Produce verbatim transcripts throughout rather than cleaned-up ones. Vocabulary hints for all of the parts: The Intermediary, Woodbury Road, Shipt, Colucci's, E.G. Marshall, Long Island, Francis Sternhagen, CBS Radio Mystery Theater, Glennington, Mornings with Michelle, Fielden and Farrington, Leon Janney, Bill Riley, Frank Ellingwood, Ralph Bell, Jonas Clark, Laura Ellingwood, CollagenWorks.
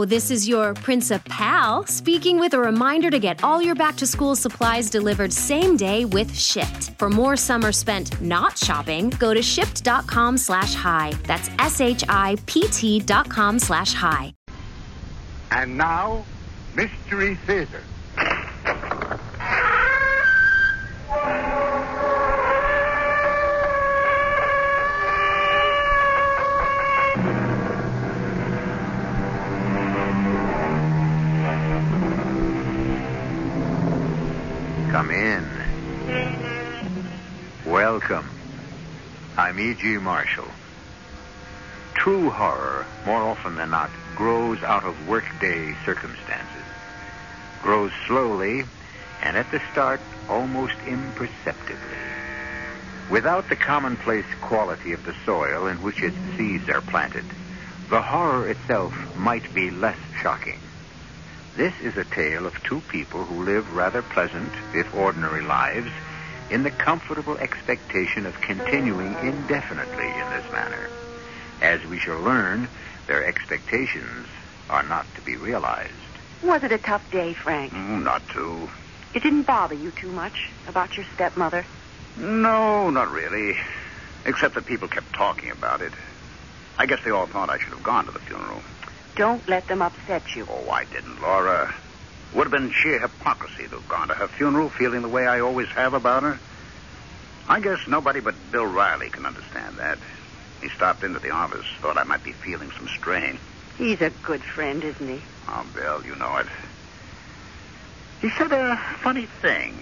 Hello, this is your Principal speaking with a reminder to get all your back-to-school supplies delivered same day with Shipt. For more summer spent not shopping, go to shipt.com slash high. That's S-H-I-P-T dot com slash high. And now, Mystery Theater. Come in. Welcome. I'm E G. Marshall. True horror, more often than not, grows out of workday circumstances. Grows slowly and at the start almost imperceptibly. Without the commonplace quality of the soil in which its seeds are planted, the horror itself might be less shocking. This is a tale of two people who live rather pleasant, if ordinary, lives in the comfortable expectation of continuing indefinitely in this manner. As we shall learn, their expectations are not to be realized. Was it a tough day, Frank? Mm, not too. It didn't bother you too much about your stepmother? No, not really. Except that people kept talking about it. I guess they all thought I should have gone to the funeral. Don't let them upset you. Oh, I didn't, Laura. Would have been sheer hypocrisy to have gone to her funeral feeling the way I always have about her. I guess nobody but Bill Riley can understand that. He stopped into the office, thought I might be feeling some strain. He's a good friend, isn't he? Oh, Bill, you know it. He said a funny thing.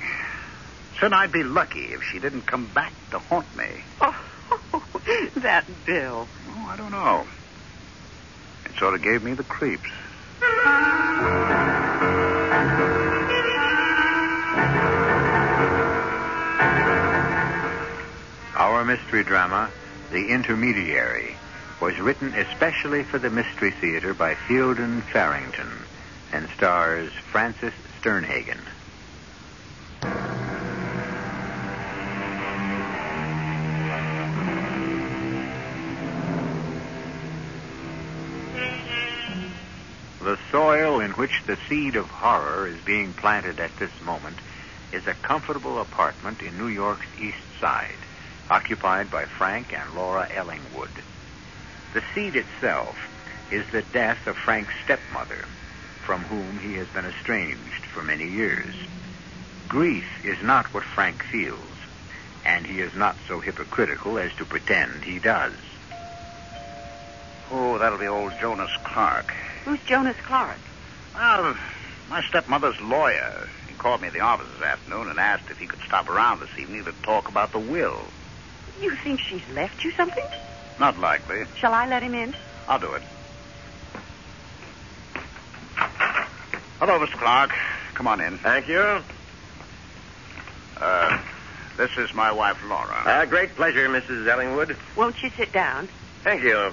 Said I'd be lucky if she didn't come back to haunt me. Oh, that Bill. Oh, I don't know. It sort of gave me the creeps. Our mystery drama, The Intermediary, was written especially for the Mystery Theater by Fielden and Farrington and stars Francis Sternhagen. The soil in which the seed of horror is being planted at this moment is a comfortable apartment in New York's East Side, occupied by Frank and Laura Ellingwood. The seed itself is the death of Frank's stepmother, from whom he has been estranged for many years. Grief is not what Frank feels, and he is not so hypocritical as to pretend he does. Oh, that'll be old Jonas Clark. Who's Jonas Clark? Well, my stepmother's lawyer. He called me at the office this afternoon and asked if he could stop around this evening to talk about the will. You think she's left you something? Not likely. Shall I let him in? I'll do it. Hello, Mister Clark. Come on in. Thank you. Uh, this is my wife, Laura. Uh, great pleasure, Missus Ellingwood. Won't you sit down? Thank you.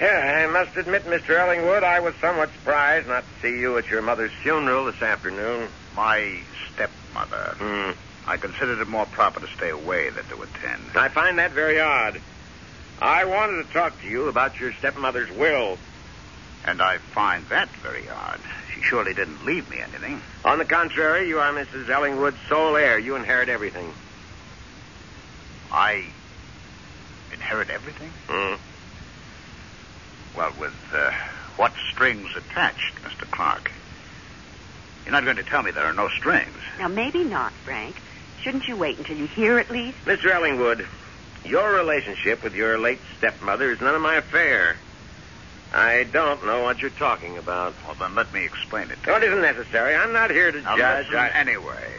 Yeah, I must admit, Mister Ellingwood, I was somewhat surprised not to see you at your mother's funeral this afternoon. My stepmother. Hmm. I considered it more proper to stay away than to attend. I find that very odd. I wanted to talk to you about your stepmother's will. And I find that very odd. She surely didn't leave me anything. On the contrary, you are Missus Ellingwood's sole heir. You inherit everything. I inherit everything? Hmm. Well, with uh, what strings attached, Mister Clark? You're not going to tell me there are no strings. Now, maybe not, Frank. Shouldn't you wait until you hear at least? Mister Ellingwood, your relationship with your late stepmother is none of my affair. I don't know what you're talking about. Well, then let me explain it to you. Well, it isn't necessary. I'm not here to now judge. Listen, I... Anyway,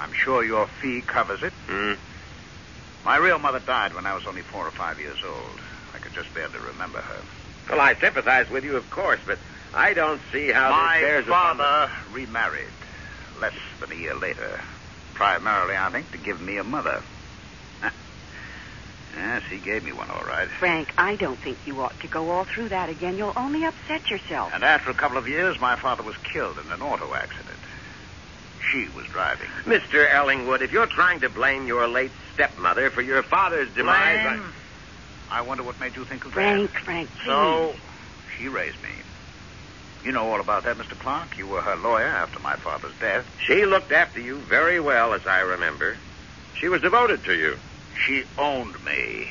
I'm sure your fee covers it. Hmm. My real mother died when I was only four or five years old. I could just barely remember her. Well, I sympathize with you, of course, but I don't see how this bears upon... My father remarried less than a year later. Primarily, I think, to give me a mother. Yes, he gave me one, all right. Frank, I don't think you ought to go all through that again. You'll only upset yourself. And after a couple of years, my father was killed in an auto accident. She was driving. Mister Ellingwood, if you're trying to blame your late stepmother for your father's demise... Blame? I... I wonder what made you think of Frank, that. Frank, Frank, please. So, she raised me. You know all about that, Mister Clark. You were her lawyer after my father's death. She looked after you very well, as I remember. She was devoted to you. She owned me.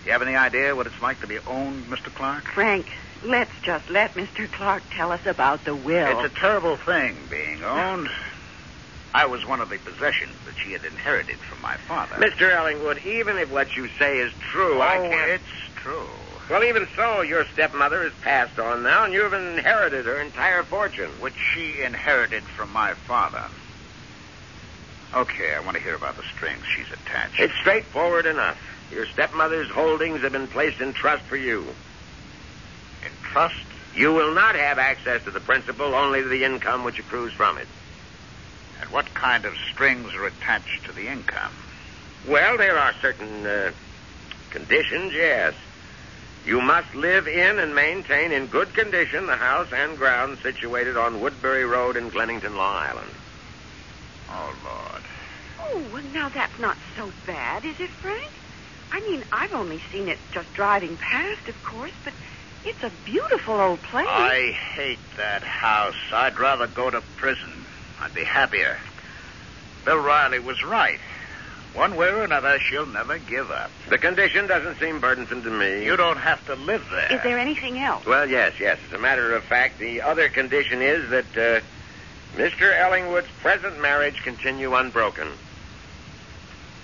Do you have any idea what it's like to be owned, Mister Clark? Frank, let's just let Mister Clark tell us about the will. It's a terrible thing, being owned. I was one of the possessions that she had inherited from my father. Mister Ellingwood, even if what you say is true, oh, I can't... it's true. Well, even so, your stepmother is passed on now, and you have inherited her entire fortune. Which she inherited from my father. Okay, I want to hear about the strings she's attached. It's straightforward enough. Your stepmother's holdings have been placed in trust for you. In trust? You will not have access to the principal, only to the income which accrues from it. And what kind of strings are attached to the income? Well, there are certain uh, conditions, yes. You must live in and maintain in good condition the house and ground situated on Woodbury Road in Glennington, Long Island. Oh, Lord. Oh, well, now that's not so bad, is it, Frank? I mean, I've only seen it just driving past, of course, but it's a beautiful old place. I hate that house. I'd rather go to prison. I'd be happier. Bill Riley was right. One way or another, she'll never give up. The condition doesn't seem burdensome to me. You don't have to live there. Is there anything else? Well, yes, yes. As a matter of fact, the other condition is that... Uh, Mister Ellingwood's present marriage continue unbroken.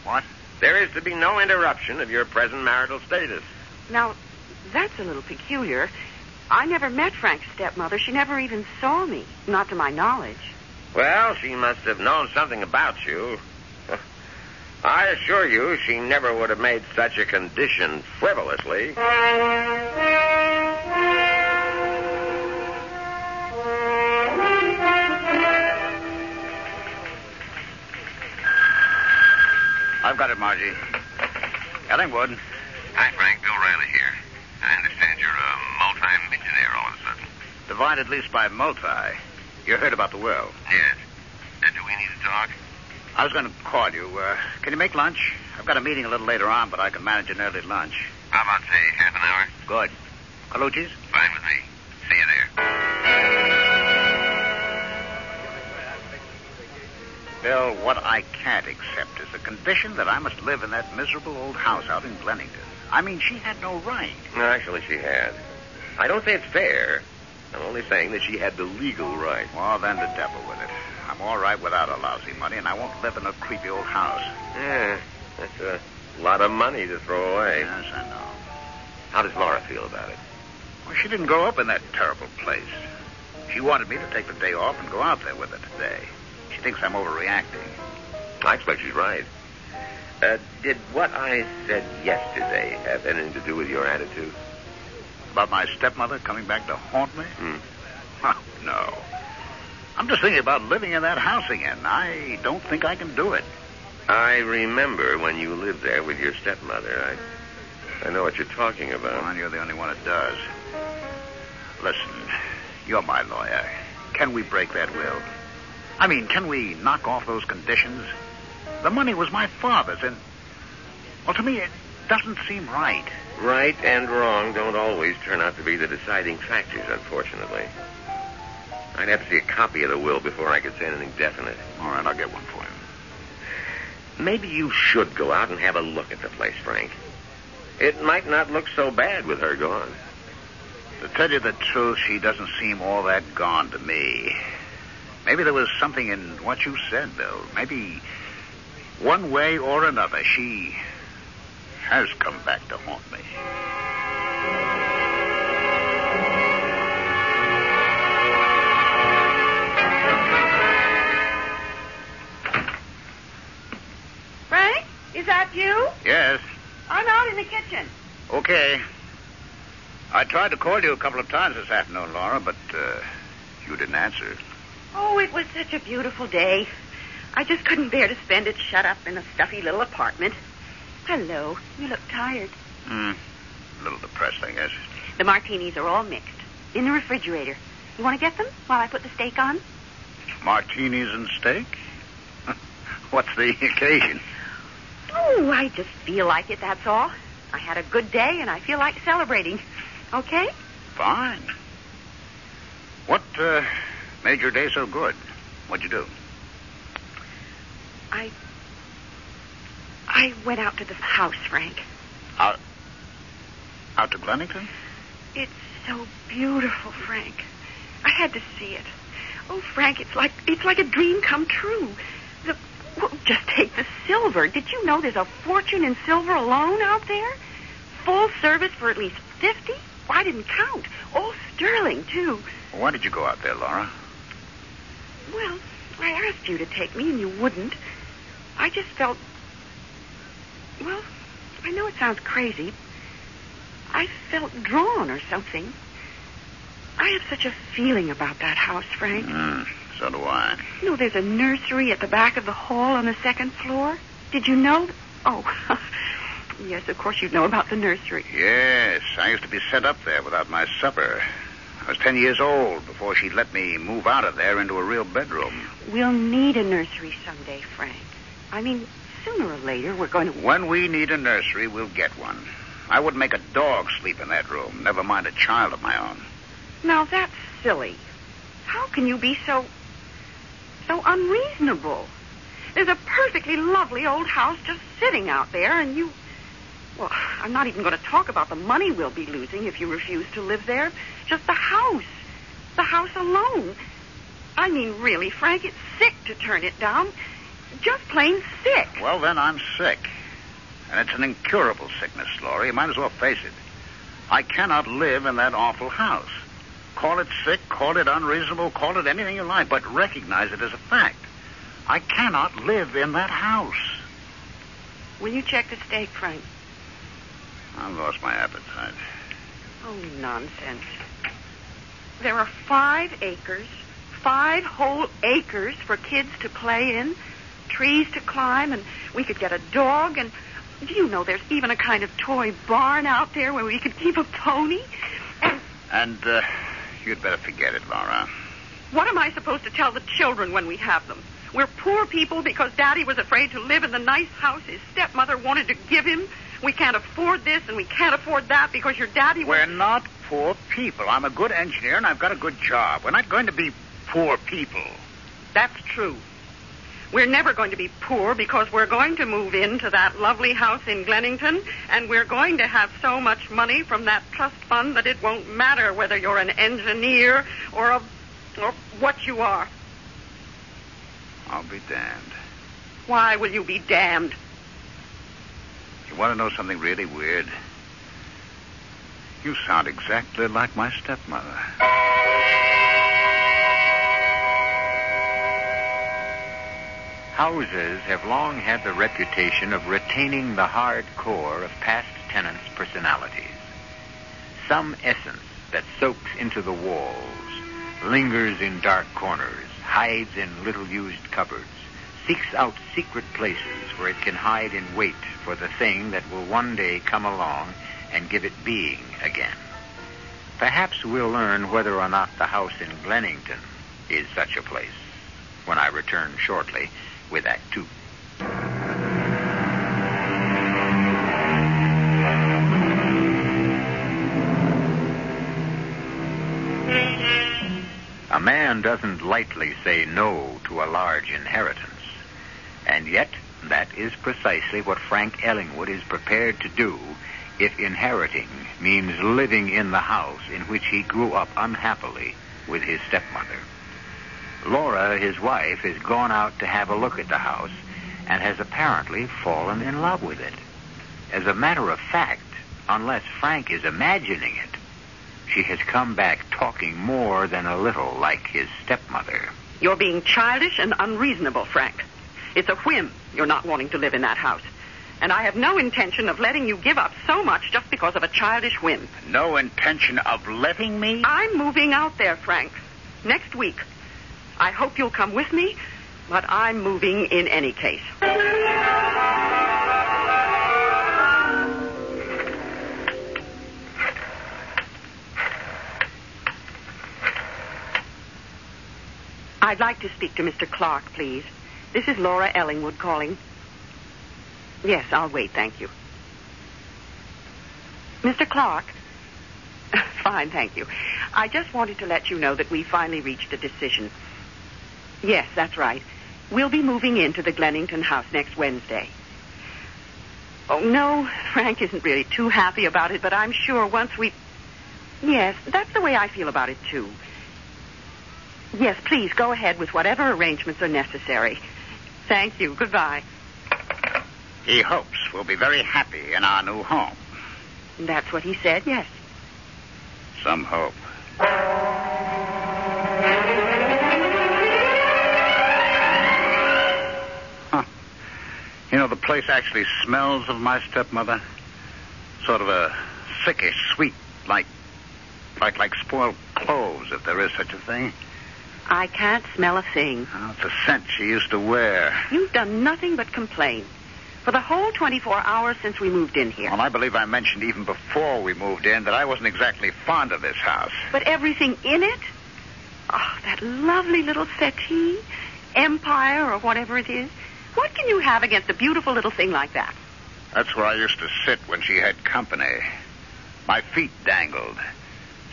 What? There is to be no interruption of your present marital status. Now, that's a little peculiar. I never met Frank's stepmother. She never even saw me, not to my knowledge. Well, she must have known something about you. I assure you, she never would have made such a condition frivolously. I've got it, Margie. Ellingwood. Hi, Frank. Bill Riley here. I understand you're a multi-millionaire all of a sudden. Divided at least by multi. You heard about the will. Yes. Uh, do we need to talk? I was going to call you. Uh, can you make lunch? I've got a meeting a little later on, but I can manage an early lunch. How about, say, half an hour? Good. Colucci's? Fine with me. See you there. Bill, what I can't accept is the condition that I must live in that miserable old house out in Glennington. I mean, she had no right. No, actually, she had. I don't say it's fair. I'm only saying that she had the legal right. Well, then the devil with it. I'm all right without a lousy money, and I won't live in a creepy old house. Yeah, that's a lot of money to throw away. Yes, I know. How does Laura feel about it? Well, she didn't grow up in that terrible place. She wanted me to take the day off and go out there with her today. She thinks I'm overreacting. I expect she's right. Uh, did what I said yesterday have anything to do with your attitude? About my stepmother coming back to haunt me? Hmm. Oh, no. I'm just thinking about living in that house again. I don't think I can do it. I remember when you lived there with your stepmother. I, I know what you're talking about. Well, you're the only one that does. Listen, you're my lawyer. Can we break that will? I mean, can we knock off those conditions? The money was my father's, and, well, to me, it doesn't seem right. Right and wrong don't always turn out to be the deciding factors, unfortunately. I'd have to see a copy of the will before I could say anything definite. All right, I'll get one for you. Maybe you should go out and have a look at the place, Frank. It might not look so bad with her gone. To tell you the truth, she doesn't seem all that gone to me. Maybe there was something in what you said, Bill. Maybe... one way or another, she has come back to haunt me. Frank, is that you? Yes. I'm out in the kitchen. Okay. I tried to call you a couple of times this afternoon, Laura, but uh, you didn't answer. Oh, it was such a beautiful day. I just couldn't bear to spend it shut up in a stuffy little apartment. Hello. You look tired. Hmm. A little depressed, I guess. The martinis are all mixed. In the refrigerator. You want to get them while I put the steak on? Martinis and steak? What's the occasion? Oh, I just feel like it, that's all. I had a good day, and I feel like celebrating. Okay? Fine. uh, made your day so good? What'd you do? I... I went out to the house, Frank. Out... Out to Glennington? It's so beautiful, Frank. I had to see it. Oh, Frank, it's like it's like a dream come true. The, well, just take the silver. Did you know there's a fortune in silver alone out there? Full service for at least fifty? Well, I didn't count. All sterling, too. Well, why did you go out there, Laura? Well, I asked you to take me, and you wouldn't. I just felt... Well, I know it sounds crazy. I felt drawn or something. I have such a feeling about that house, Frank. Mm, so do I. You know, there's a nursery at the back of the hall on the second floor. Did you know? Oh, yes, of course you know about the nursery. Yes, I used to be sent up there without my supper. I was ten years old before she'd let me move out of there into a real bedroom. We'll need a nursery someday, Frank. I mean, sooner or later we're going to... When we need a nursery, we'll get one. I wouldn't make a dog sleep in that room, never mind a child of my own. Now, that's silly. How can you be so... so unreasonable? There's a perfectly lovely old house just sitting out there, and you... Well, I'm not even going to talk about the money we'll be losing if you refuse to live there. Just the house. The house alone. I mean, really, Frank, it's sick to turn it down. Just plain sick. Well, then I'm sick. And it's an incurable sickness, Laurie. You might as well face it. I cannot live in that awful house. Call it sick, call it unreasonable, call it anything you like, but recognize it as a fact. I cannot live in that house. Will you check the steak, Frank? I've lost my appetite. Oh, nonsense. There are five acres, five whole acres for kids to play in, trees to climb, and we could get a dog, and do you know there's even a kind of toy barn out there where we could keep a pony? And... and uh, you'd better forget it, Laura. What am I supposed to tell the children when we have them? We're poor people because Daddy was afraid to live in the nice house his stepmother wanted to give him. We can't afford this and we can't afford that because your daddy... was... We're not poor people. I'm a good engineer and I've got a good job. We're not going to be poor people. That's true. We're never going to be poor because we're going to move into that lovely house in Glennington, and we're going to have so much money from that trust fund that it won't matter whether you're an engineer or a, or what you are. I'll be damned. Why will you be damned? You want to know something really weird? You sound exactly like my stepmother. Houses have long had the reputation of retaining the hard core of past tenants' personalities. Some essence that soaks into the walls, lingers in dark corners, hides in little-used cupboards, seeks out secret places where it can hide in wait for the thing that will one day come along and give it being again. Perhaps we'll learn whether or not the house in Glennington is such a place when I return shortly with Act Two. A man doesn't lightly say no to a large inheritance. And yet, that is precisely what Frank Ellingwood is prepared to do if inheriting means living in the house in which he grew up unhappily with his stepmother. Laura, his wife, has gone out to have a look at the house and has apparently fallen in love with it. As a matter of fact, unless Frank is imagining it, she has come back talking more than a little like his stepmother. You're being childish and unreasonable, Frank. It's a whim you're not wanting to live in that house. And I have no intention of letting you give up so much just because of a childish whim. No intention of letting me? I'm moving out there, Frank. Next week. I hope you'll come with me, but I'm moving in any case. I'd like to speak to Mister Clark, please. This is Laura Ellingwood calling. Yes, I'll wait, thank you. Mister Clark? Fine, thank you. I just wanted to let you know that we finally reached a decision. Yes, that's right. We'll be moving into the Glennington house next Wednesday. Oh, no, Frank isn't really too happy about it, but I'm sure once we... Yes, that's the way I feel about it, too. Yes, please, go ahead with whatever arrangements are necessary. Thank you. Goodbye. He hopes we'll be very happy in our new home. That's what he said, yes. Some hope. Huh. You know, the place actually smells of my stepmother. Sort of a sickish sweet, like, like, like spoiled clothes, if there is such a thing. I can't smell a thing. Oh, it's a scent she used to wear. You've done nothing but complain. For the whole twenty-four hours since we moved in here. Well, I believe I mentioned even before we moved in that I wasn't exactly fond of this house. But everything in it? Oh, that lovely little settee, Empire or whatever it is. What can you have against a beautiful little thing like that? That's where I used to sit when she had company. My feet dangled.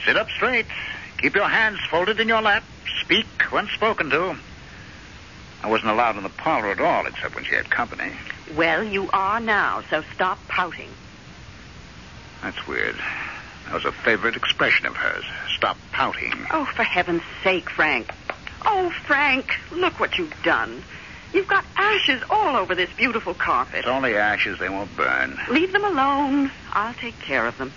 Sit up straight. Keep your hands folded in your lap. Speak when spoken to. I wasn't allowed in the parlor at all, except when she had company. Well, you are now, so stop pouting. That's weird. That was a favorite expression of hers. Stop pouting. Oh, for heaven's sake, Frank. Oh, Frank, look what you've done. You've got ashes all over this beautiful carpet. It's only ashes. They won't burn. Leave them alone. I'll take care of them.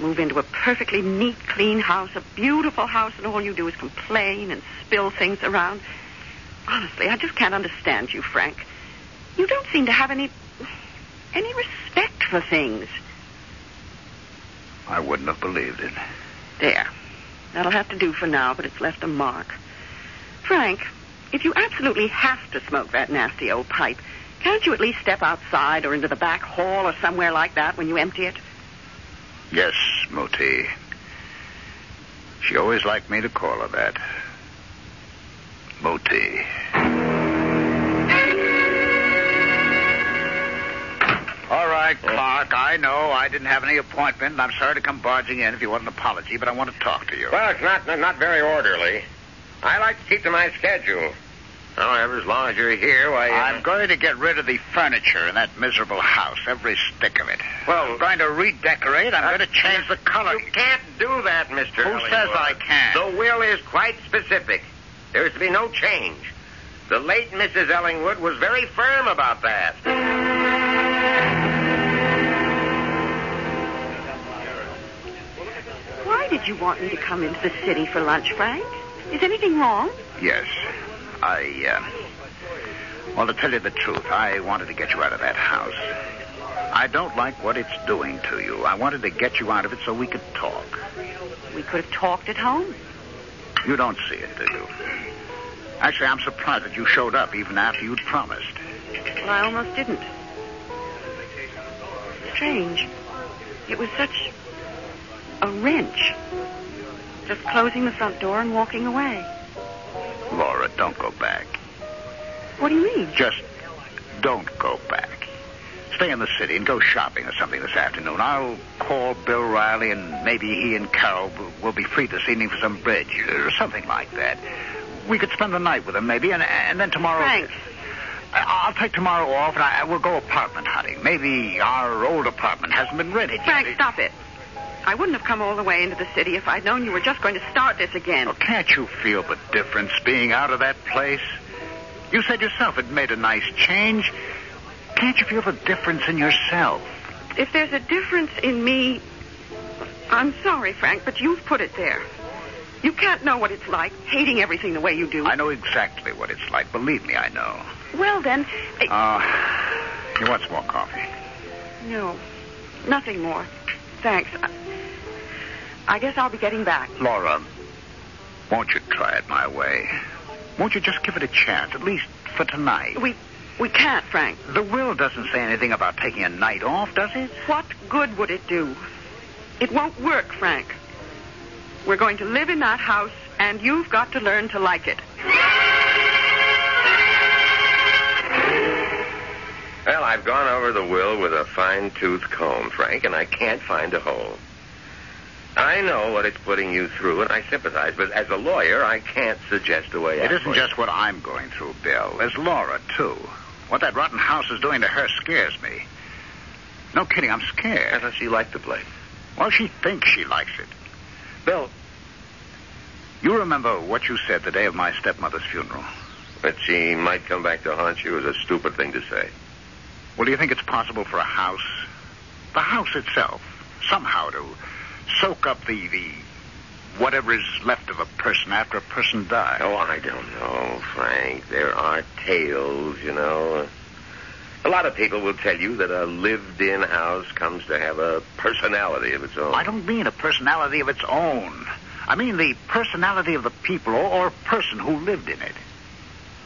Move into a perfectly neat, clean house, a beautiful house, and all you do is complain and spill things around. Honestly, I just can't understand you, Frank. You don't seem to have any... any respect for things. I wouldn't have believed it. There. That'll have to do for now, but it's left a mark. Frank, if you absolutely have to smoke that nasty old pipe, can't you at least step outside or into the back hall or somewhere like that when you empty it? Yes, Moti. She always liked me to call her that. Moti. All right, Clark, I know I didn't have any appointment, and I'm sorry to come barging in if you want an apology, but I want to talk to you. Well, it's not not very orderly. I like to keep to my schedule. However, as long as you're here, why... Uh... I'm going to get rid of the furniture in that miserable house, every stick of it. Well... I'm going to redecorate. I'm uh, going to change the color. You can't do that, Mister Who Elliot? Says I can? The will is quite specific. There is to be no change. The late Missus Ellingwood was very firm about that. Why did you want me to come into the city for lunch, Frank? Is anything wrong? Yes. I, uh... Well, to tell you the truth, I wanted to get you out of that house. I don't like what it's doing to you. I wanted to get you out of it so we could talk. We could have talked at home. You don't see it, do you? Actually, I'm surprised that you showed up even after you'd promised. Well, I almost didn't. Strange. It was such a wrench. Just closing the front door and walking away. Laura, don't go back. What do you mean? Just don't go back. Stay in the city and go shopping or something this afternoon. I'll call Bill Riley, and maybe he and Carol will be free this evening for some bridge or something like that. We could spend the night with them, maybe, and, and then tomorrow... Frank. I'll take tomorrow off, and I, we'll go apartment hunting. Maybe our old apartment hasn't been rented yet. Frank, stop it. I wouldn't have come all the way into the city if I'd known you were just going to start this again. Oh, can't you feel the difference being out of that place? You said yourself it made a nice change. Can't you feel the difference in yourself? If there's a difference in me, I'm sorry, Frank, but you've put it there. You can't know what it's like, hating everything the way you do. I know exactly what it's like. Believe me, I know. Well, then... Oh, I... uh, you want some more coffee? No, nothing more. Thanks. I... I guess I'll be getting back. Laura, won't you try it my way? Won't you just give it a chance, at least for tonight? We... We can't, Frank. The will doesn't say anything about taking a night off, does it? What good would it do? It won't work, Frank. We're going to live in that house, and you've got to learn to like it. Well, I've gone over the will with a fine-tooth comb, Frank, and I can't find a hole. I know what it's putting you through, and I sympathize, but as a lawyer, I can't suggest a way out. It isn't just what I'm going through, Bill. There's Laura, too. What that rotten house is doing to her scares me. No kidding, I'm scared. I thought she liked the place. Well, she thinks she likes it. Bill, you remember what you said the day of my stepmother's funeral? That she might come back to haunt you is a stupid thing to say. Well, do you think it's possible for a house, the house itself, somehow to soak up the, the whatever is left of a person after a person dies? Oh, I don't know, Frank. There are tales, you know. A lot of people will tell you that a lived-in house comes to have a personality of its own. I don't mean a personality of its own. I mean the personality of the people or person who lived in it.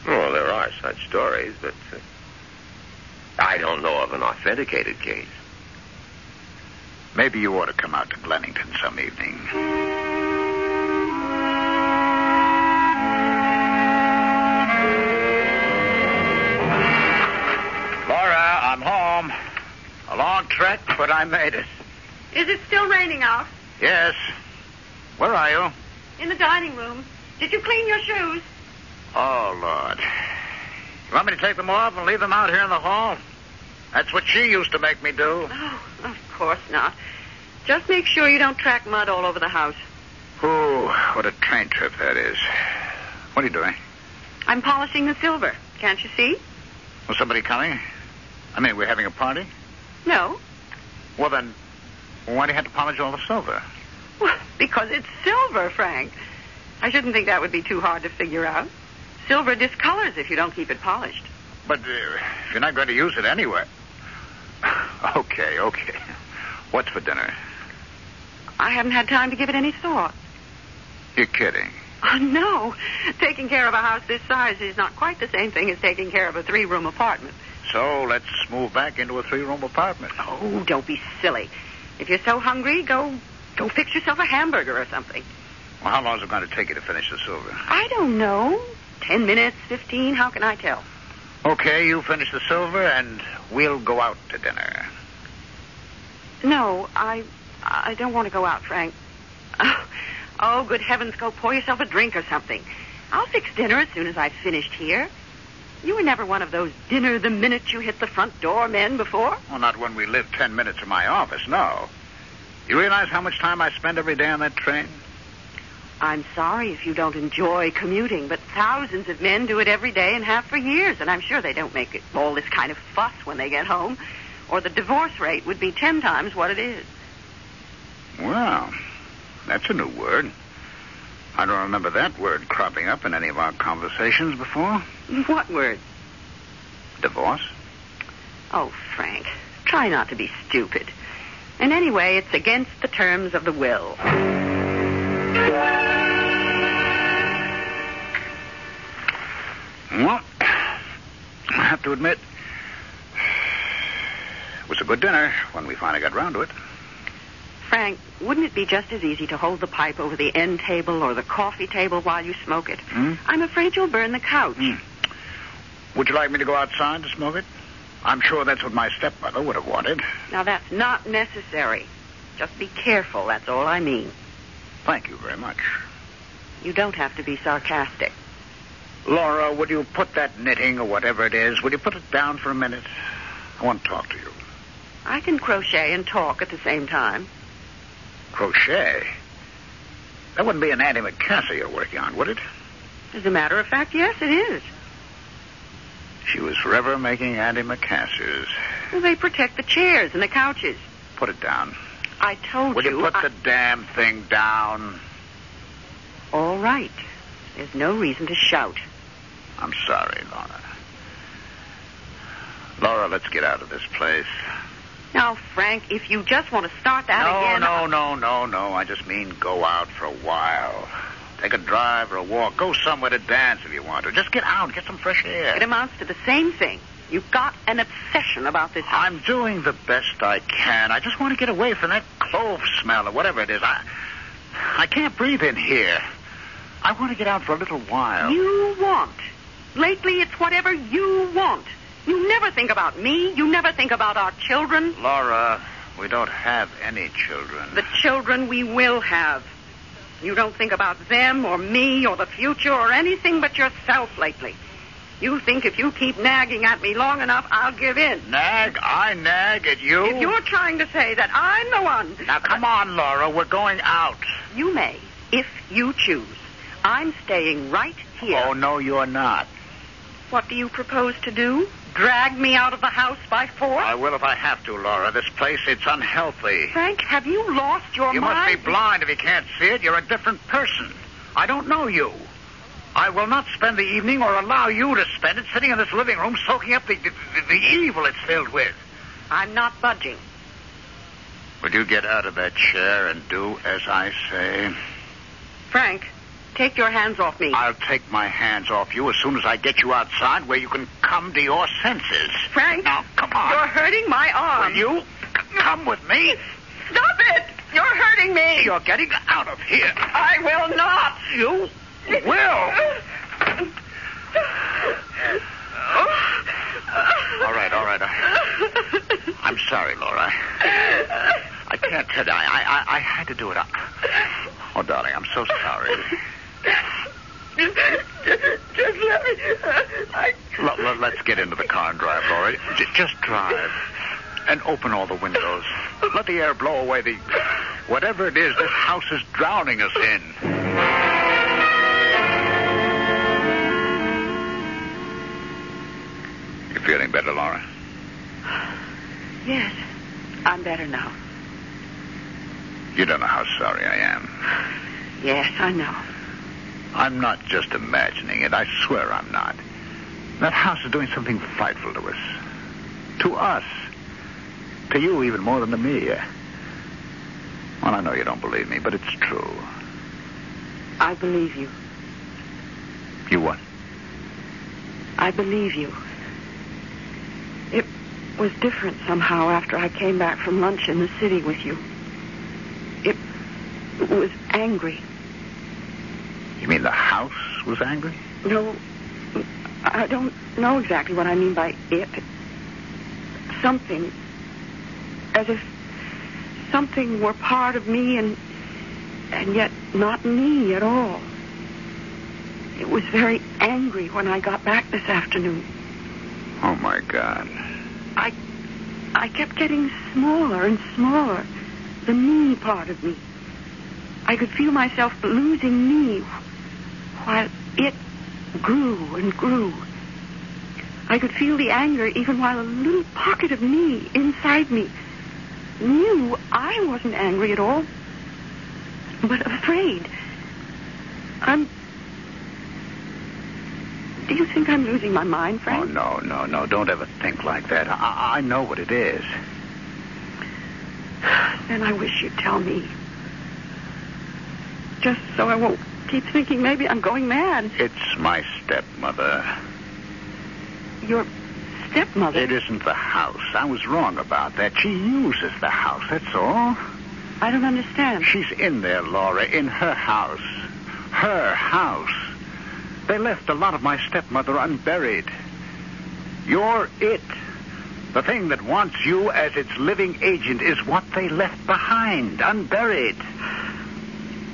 Well, there are such stories, but uh, I don't know of an authenticated case. Maybe you ought to come out to Glennington some evening. Laura, I'm home. A long trek, but I made it. Is it still raining out? Yes. Where are you? In the dining room. Did you clean your shoes? Oh, Lord. You want me to take them off and leave them out here in the hall? That's what she used to make me do. Oh, of course not. Just make sure you don't track mud all over the house. Oh, what a train trip that is. What are you doing? I'm polishing the silver. Can't you see? Was somebody coming? I mean, we're having a party? No. Well, then, why do you have to polish all the silver? Well, because it's silver, Frank. I shouldn't think that would be too hard to figure out. Silver discolors if you don't keep it polished. But uh, if you're not going to use it anyway... Okay, okay. What's for dinner? I haven't had time to give it any thought. You're kidding. Oh, no. Taking care of a house this size is not quite the same thing as taking care of a three-room apartment. So let's move back into a three-room apartment. Oh, don't be silly. If you're so hungry, go, go fix yourself a hamburger or something. Well, how long is it going to take you to finish the silver? I don't know. Ten minutes, fifteen, how can I tell? Okay, you finish the silver, and we'll go out to dinner. No, I I don't want to go out, Frank. Oh, oh, good heavens, go pour yourself a drink or something. I'll fix dinner as soon as I've finished here. You were never one of those dinner the minute you hit the front door men before. Well, not when we lived ten minutes in my office, no. You realize how much time I spend every day on that train? I'm sorry if you don't enjoy commuting, but thousands of men do it every day and have for years, and I'm sure they don't make it all this kind of fuss when they get home, or the divorce rate would be ten times what it is. Well, that's a new word. I don't remember that word cropping up in any of our conversations before. What word? Divorce. Oh, Frank, try not to be stupid. And anyway, it's against the terms of the will. Well, I have to admit, it was a good dinner when we finally got round to it. Frank, wouldn't it be just as easy to hold the pipe over the end table or the coffee table while you smoke it? Hmm? I'm afraid you'll burn the couch. Hmm. Would you like me to go outside to smoke it? I'm sure that's what my stepmother would have wanted. Now, that's not necessary. Just be careful, that's all I mean. Thank you very much. You don't have to be sarcastic. Laura, would you put that knitting or whatever it is, would you put it down for a minute? I want to talk to you. I can crochet and talk at the same time. Crochet? That wouldn't be an Andy McCassey you're working on, would it? As a matter of fact, yes, it is. She was forever making Andy McCasseys. Well, they protect the chairs and the couches. Put it down. I told you. Will you put I... the damn thing down? All right. There's no reason to shout. I'm sorry, Laura. Laura, let's get out of this place. Now, Frank, if you just want to start that no, again... No, I'll... no, no, no, no. I just mean go out for a while. Take a drive or a walk. Go somewhere to dance if you want to. Just get out. Get some fresh air. It amounts to the same thing. You've got an obsession about this house. I'm doing the best I can. I just want to get away from that clove smell or whatever it is. I, I can't breathe in here. I want to get out for a little while. You want. Lately, it's whatever you want. You never think about me. You never think about our children. Laura, We don't have any children. The children we will have. You don't think about them or me or the future or anything but yourself lately. You think if you keep nagging at me long enough, I'll give in. Nag? I nag at you? If you're trying to say that I'm the one... Now, come on, Laura. We're going out. You may, if you choose. I'm staying right here. Oh, no, you're not. What do you propose to do? Drag me out of the house by force? I will if I have to, Laura. This place, it's unhealthy. Frank, have you lost your mind? You must be blind if you can't see it. You're a different person. I don't know you. I will not spend the evening or allow you to spend it sitting in this living room soaking up the, the, the evil it's filled with. I'm not budging. Will you get out of that chair and do as I say? Frank, take your hands off me. I'll take my hands off you as soon as I get you outside where you can come to your senses. Frank. Now, come on. You're hurting my arm. Will you c- come with me? Stop it. You're hurting me. You're getting out of here. I will not. You... Will. all right, all right. I, I'm sorry, Laura. I can't tell you. I, I, I had to do it. I, oh, darling, I'm so sorry. Just, just let me... I... L- l- let's get into the car and drive, Laura. J- just drive. And open all the windows. Let the air blow away the... Whatever it is, this house is drowning us in. Feeling better, Laura? Yes, I'm better now. You don't know how sorry I am. Yes, I know. I'm not just imagining it. I swear I'm not. That house is doing something frightful to us. To us. To you even more than to me. Well, I know you don't believe me, but it's true. I believe you. You what? I believe you. It was different somehow after I came back from lunch in the city with you. It, it was angry. You mean the house was angry? No, I don't know exactly what I mean by it. Something, as if something were part of me and, and yet not me at all. It was very angry when I got back this afternoon. Oh, my God. I I kept getting smaller and smaller, the me part of me. I could feel myself losing me while it grew and grew. I could feel the anger even while a little pocket of me inside me knew I wasn't angry at all, but afraid. I'm... Do you think I'm losing my mind, Frank? Oh, no, no, no. Don't ever think like that. I, I know what it is. Then I wish you'd tell me. Just so I won't keep thinking maybe I'm going mad. It's my stepmother. Your stepmother? It isn't the house. I was wrong about that. She uses the house, that's all. I don't understand. She's in there, Laura, in her house. Her house. They left a lot of my stepmother unburied. You're it. The thing that wants you as its living agent is what they left behind, unburied.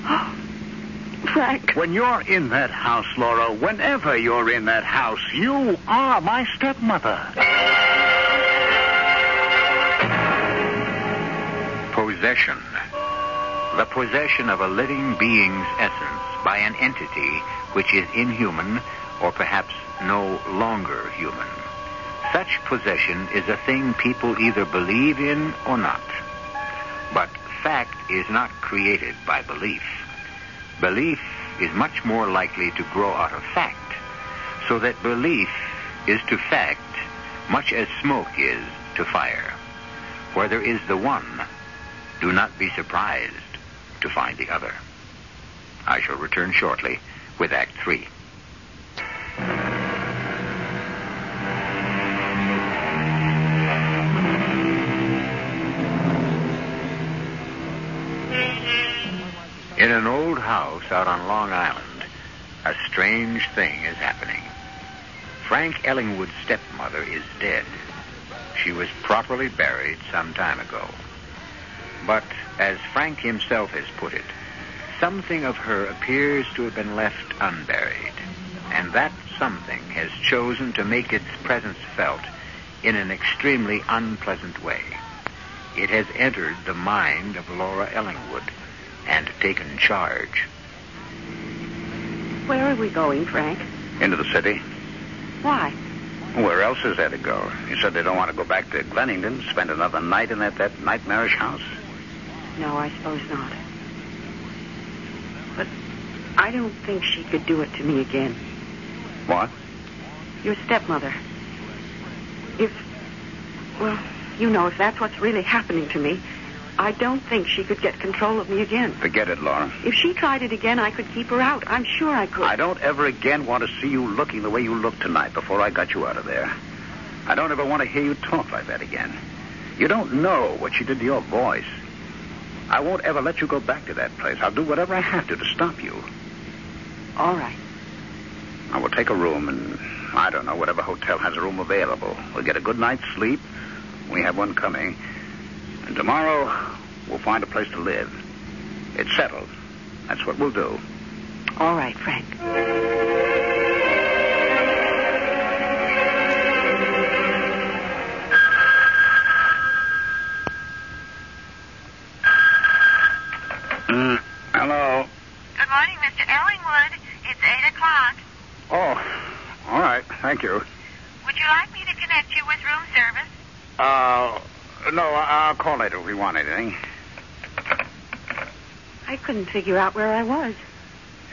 Oh, Frank. When you're in that house, Laura, whenever you're in that house, you are my stepmother. Possession. The possession of a living being's essence by an entity which is inhuman or perhaps no longer human. Such possession is a thing people either believe in or not. But fact is not created by belief. Belief is much more likely to grow out of fact, so that belief is to fact much as smoke is to fire. Where there is the one, do not be surprised to find the other. I shall return shortly with Act Three. In an old house out on Long Island, a strange thing is happening. Frank Ellingwood's stepmother is dead. She was properly buried some time ago. But, as Frank himself has put it, something of her appears to have been left unburied, and that something has chosen to make its presence felt in an extremely unpleasant way. It has entered the mind of Laura Ellingwood and taken charge. Where are we going, Frank? Into the city. Why? Where else is there to go? You said they don't want to go back to Glennington, spend another night in that, that nightmarish house? No, I suppose not. But I don't think she could do it to me again. What? Your stepmother. If, well, you know, if that's what's really happening to me, I don't think she could get control of me again. Forget it, Laura. If she tried it again, I could keep her out. I'm sure I could. I don't ever again want to see you looking the way you looked tonight before I got you out of there. I don't ever want to hear you talk like that again. You don't know what she did to your voice. I won't ever let you go back to that place. I'll do whatever I have to to stop you. All right. I will take a room and, I don't know, whatever hotel has a room available. We'll get a good night's sleep. We have one coming. And tomorrow, we'll find a place to live. It's settled. That's what we'll do. All right, Frank. Mm, hello. Good morning, Mister Ellingwood. It's eight o'clock. Oh, all right. Thank you. Would you like me to connect you with room service? Uh... No, I'll call later if we want anything. I couldn't figure out where I was.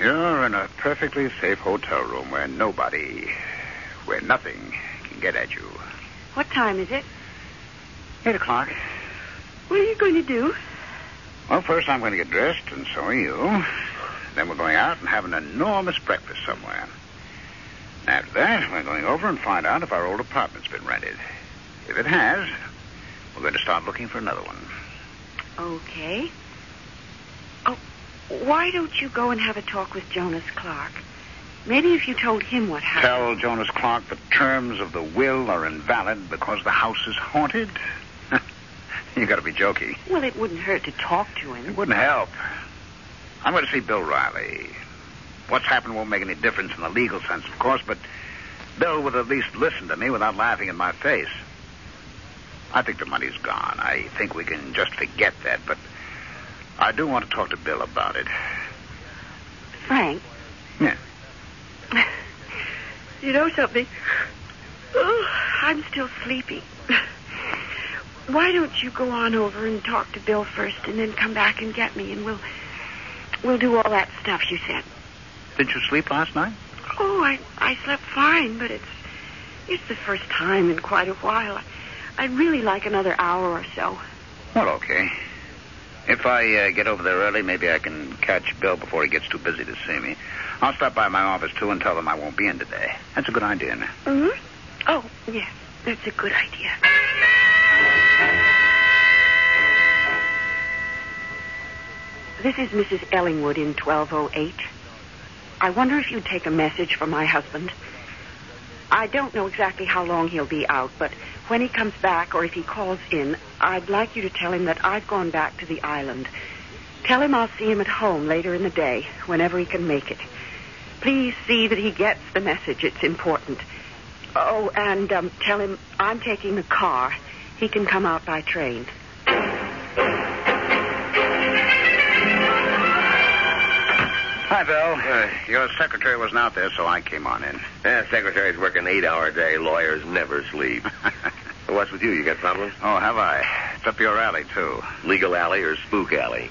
You're in a perfectly safe hotel room where nobody, where nothing can get at you. What time is it? Eight o'clock. What are you going to do? Well, first I'm going to get dressed, and so are you. Then we're going out and have an enormous breakfast somewhere. After that, we're going over and find out if our old apartment's been rented. If it has, we're going to start looking for another one. Okay. Oh, why don't you go and have a talk with Jonas Clark? Maybe if you told him what happened... Tell Jonas Clark the terms of the will are invalid because the house is haunted? You got to be joking. Well, it wouldn't hurt to talk to him. It wouldn't help. I'm going to see Bill Riley. What's happened won't make any difference in the legal sense, of course, but Bill would at least listen to me without laughing in my face. I think the money's gone. I think we can just forget that, but I do want to talk to Bill about it. Frank? Yeah. You know something? Oh, I'm still sleepy. Why don't you go on over and talk to Bill first and then come back and get me, and we'll we'll do all that stuff you said. Did you sleep last night? Oh, I, I slept fine, but it's it's the first time in quite a while. I, I'd really like another hour or so. Well, okay. If I uh, get over there early, maybe I can catch Bill before he gets too busy to see me. I'll stop by my office, too, and tell them I won't be in today. That's a good idea, isn't it? Mm-hmm. Oh, yes, that's a good idea. This is Missus Ellingwood in twelve oh eight. I wonder if you'd take a message for my husband. I don't know exactly how long he'll be out, but when he comes back or if he calls in, I'd like you to tell him that I've gone back to the island. Tell him I'll see him at home later in the day, whenever he can make it. Please see that he gets the message. It's important. Oh, and um, tell him I'm taking the car. He can come out by train. Hi, Bill. Uh, your secretary wasn't out there, so I came on in. Yeah, secretaries work an eight-hour day. Lawyers never sleep. So what's with you? You got problems? Oh, have I? It's up your alley, too. Legal alley or spook alley?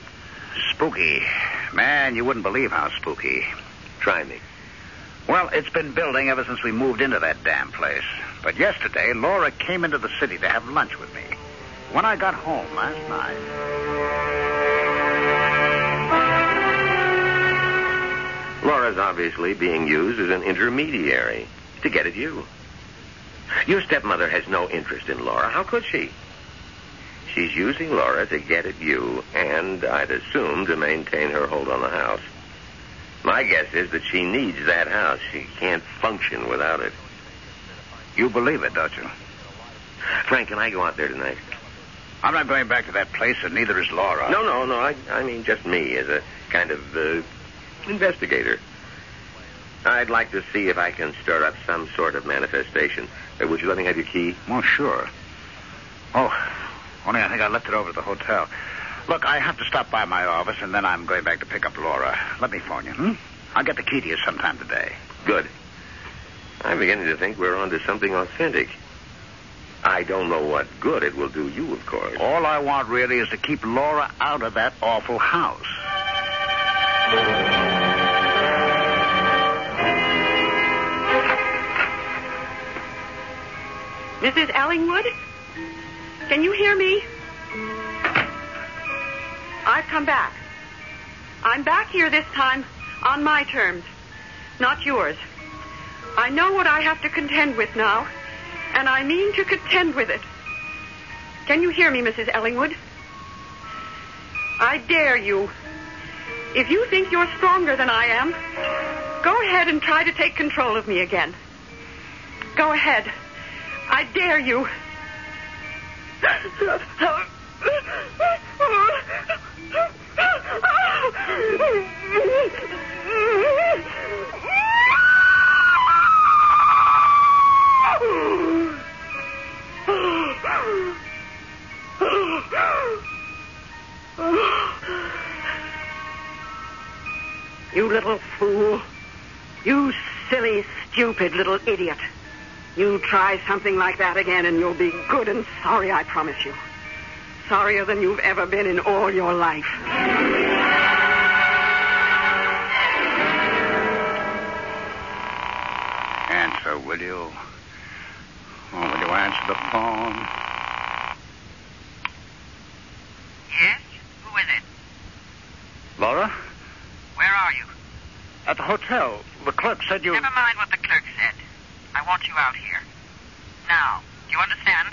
Spooky. Man, you wouldn't believe how spooky. Try me. Well, it's been building ever since we moved into that damn place. But yesterday, Laura came into the city to have lunch with me. When I got home last night... Laura's obviously being used as an intermediary to get at you. Your stepmother has no interest in Laura. How could she? She's using Laura to get at you and, I'd assume, to maintain her hold on the house. My guess is that she needs that house. She can't function without it. You believe it, don't you? Frank, can I go out there tonight? I'm not going back to that place, and neither is Laura. No, no, no. I, I mean just me as a kind of uh, investigator. I'd like to see if I can stir up some sort of manifestation. Uh, would you let me have your key? Oh, sure. Oh, only I think I left it over at the hotel. Look, I have to stop by my office, and then I'm going back to pick up Laura. Let me phone you, hmm? I'll get the key to you sometime today. Good. I'm beginning to think we're on to something authentic. I don't know what good it will do you, of course. All I want, really, is to keep Laura out of that awful house. Missus Ellingwood? Can you hear me? I've come back. I'm back here this time on my terms, not yours. I know what I have to contend with now, and I mean to contend with it. Can you hear me, Missus Ellingwood? I dare you. If you think you're stronger than I am, go ahead and try to take control of me again. Go ahead. I dare you. You little fool. You silly, stupid little idiot. You try something like that again and you'll be good and sorry, I promise you. Sorrier than you've ever been in all your life. Answer, will you? Oh, will you answer the phone? Yes? Who is it? Laura? Where are you? At the hotel. The clerk said you... Never mind what the clerk said. I want you out here. Now. Do you understand?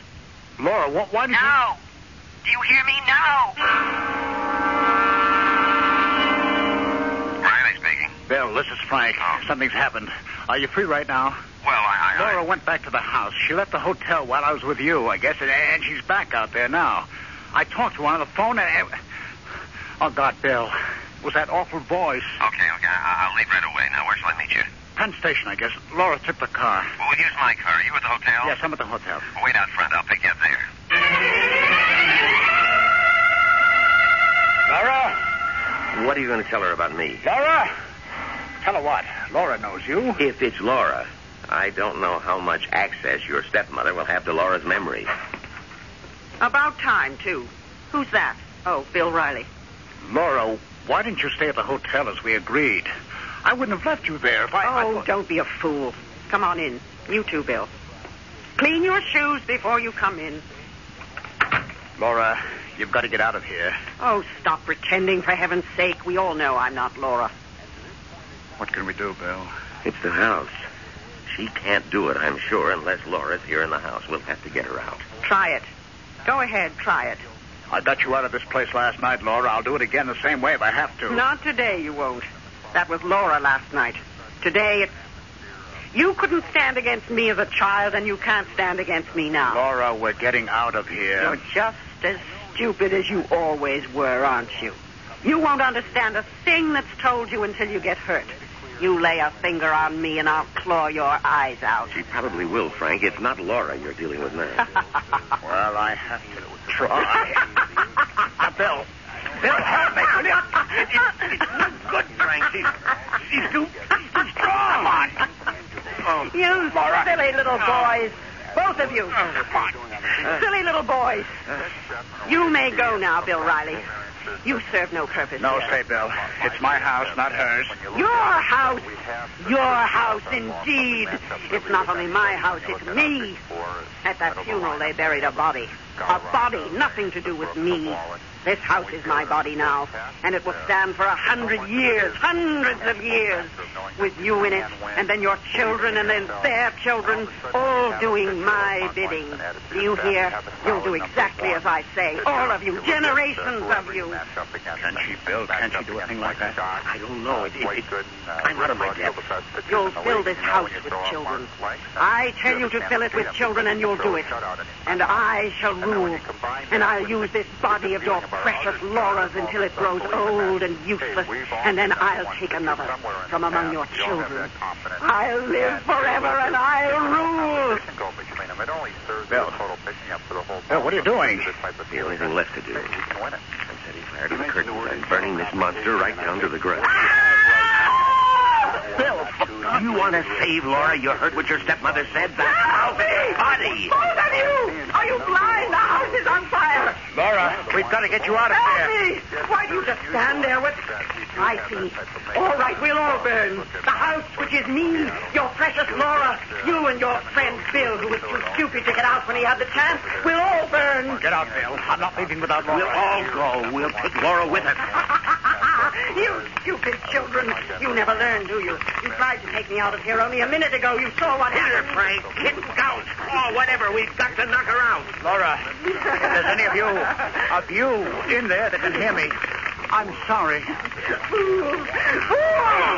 Laura, wh- why did you... No! Do you hear me now? Riley speaking. Bill, this is Frank. Oh. Something's happened. Are you free right now? Well, I... I Laura I... went back to the house. She left the hotel while I was with you, I guess, and, and she's back out there now. I talked to her on the phone and... Oh, God, Bill. It was that awful voice. Okay, okay. I- I'll leave right away. Now, where shall I meet you? Penn Station, I guess. Laura took the car. Well, we'll use my car. Are you at the hotel? Yes, I'm at the hotel. Well, wait out front. I'll pick you up there. Laura? What are you going to tell her about me? Laura? Tell her what? Laura knows you. If it's Laura, I don't know how much access your stepmother will have to Laura's memory. About time, too. Who's that? Oh, Bill Riley. Laura, why didn't you stay at the hotel as we agreed? I wouldn't have left you there if I... Oh, I... don't be a fool. Come on in. You too, Bill. Clean your shoes before you come in. Laura... You've got to get out of here. Oh, stop pretending, for heaven's sake. We all know I'm not Laura. What can we do, Bill? It's the house. She can't do it, I'm sure, unless Laura's here in the house. We'll have to get her out. Try it. Go ahead, try it. I got you out of this place last night, Laura. I'll do it again the same way if I have to. Not today, you won't. That was Laura last night. Today, it's... You couldn't stand against me as a child, and you can't stand against me now. Laura, we're getting out of here. You're just as... stupid as you always were, aren't you? You won't understand a thing that's told you until you get hurt. You lay a finger on me and I'll claw your eyes out. She probably will, Frank. It's not Laura you're dealing with now. Well, I have to try. Now, Bill. Bill, help me. It's, it's not good, Frank. She's, she's, too, she's too strong. Come on. Oh, you Laura. Silly little boys. Both of you. Uh, Silly little boys. Uh, you may go now, Bill Riley. You serve no purpose. No, here. Say, Bill. It's my house, not hers. Your house. Your house, indeed. It's not only my house, it's me. At that funeral, they buried a body. A body, nothing to do with me. This house is my body now, and it will stand for a hundred years, hundreds of years, with you in it, and then your children, and then their children, all doing my bidding. Do you hear? You'll do exactly as I say. All of you, generations of you. Can she build? Can she do a thing like that? I don't know. It, it, it, I'm out of my depth. You'll fill this house with children. I tell you to fill it with children, and you'll do it. And I shall rules, and I'll use this body of your precious Laura's until it grows old and useless, and then I'll take another from among your children. I'll live forever, and I'll rule. Bill, Bill, what are you doing? Bill isn't left to do. He said he's tired of the curtains and burning this monster right down to the ground. Bill, do you want to save Laura? You heard what your stepmother said? That's how big body. Both of you! Are you blind? The house is on fire. Laura, we've got to get you out of here. Help me! Why do you just stand there with... I see. All right, we'll all burn. The house, which is me, your precious Laura, you and your friend Bill, who was too stupid to get out when he had the chance, we'll all burn. Get out, Bill. I'm not leaving without Laura. We'll all go. We'll take Laura with us. You stupid children. You never learn, do you? You tried to take me out of here only a minute ago. You saw what happened. Hit her, Frank. Hit Gauss. Or whatever. We've got to knock her out. Laura, if there's any of you, of you in there that can hear me, I'm sorry. Fool. Fool.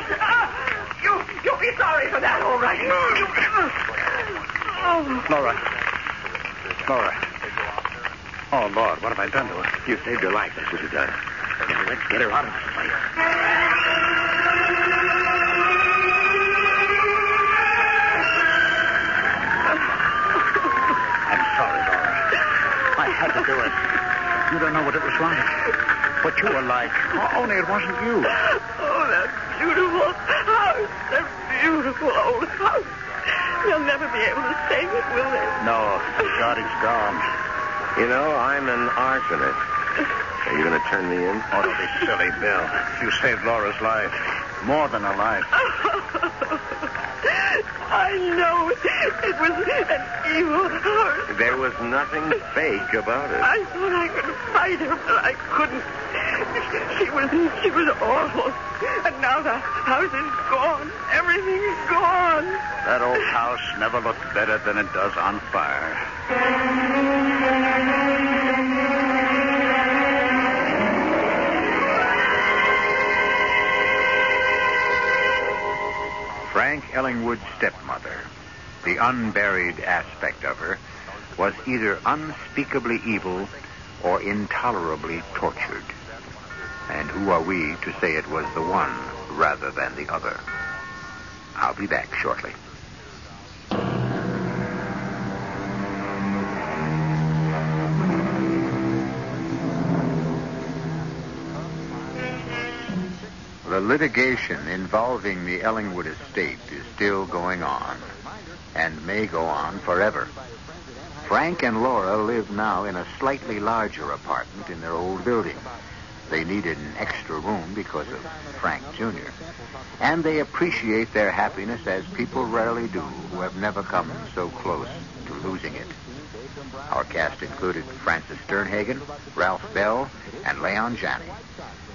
You, you'll be sorry for that, all right. Oh. Laura. Laura. Oh, Lord, what have I done to her? You saved her life. That's what you done. Now, let's get her out of this place. I'm sorry, Laura. I had to do it. You don't know what it was like. What you were like. Only it wasn't you. Oh, that beautiful house. That beautiful old house. They'll never be able to save it, will they? No. God, it's gone. You know, I'm an arsonist. Are you going to turn me in? Oh, don't be silly, Bill. You saved Laura's life. More than her life. I know. It was an evil heart. There was nothing fake about it. I thought I could fight her, but I couldn't. She was, she was awful. And now the house is gone. Everything's gone. That old house never looked better than it does on fire. Frank Ellingwood's stepmother, the unburied aspect of her, was either unspeakably evil or intolerably tortured. And who are we to say it was the one rather than the other? I'll be back shortly. The litigation involving the Ellingwood estate is still going on and may go on forever. Frank and Laura live now in a slightly larger apartment in their old building. They needed an extra room because of Frank Junior And they appreciate their happiness as people rarely do who have never come so close to losing it. Our cast included Francis Sternhagen, Ralph Bell, and Leon Janney.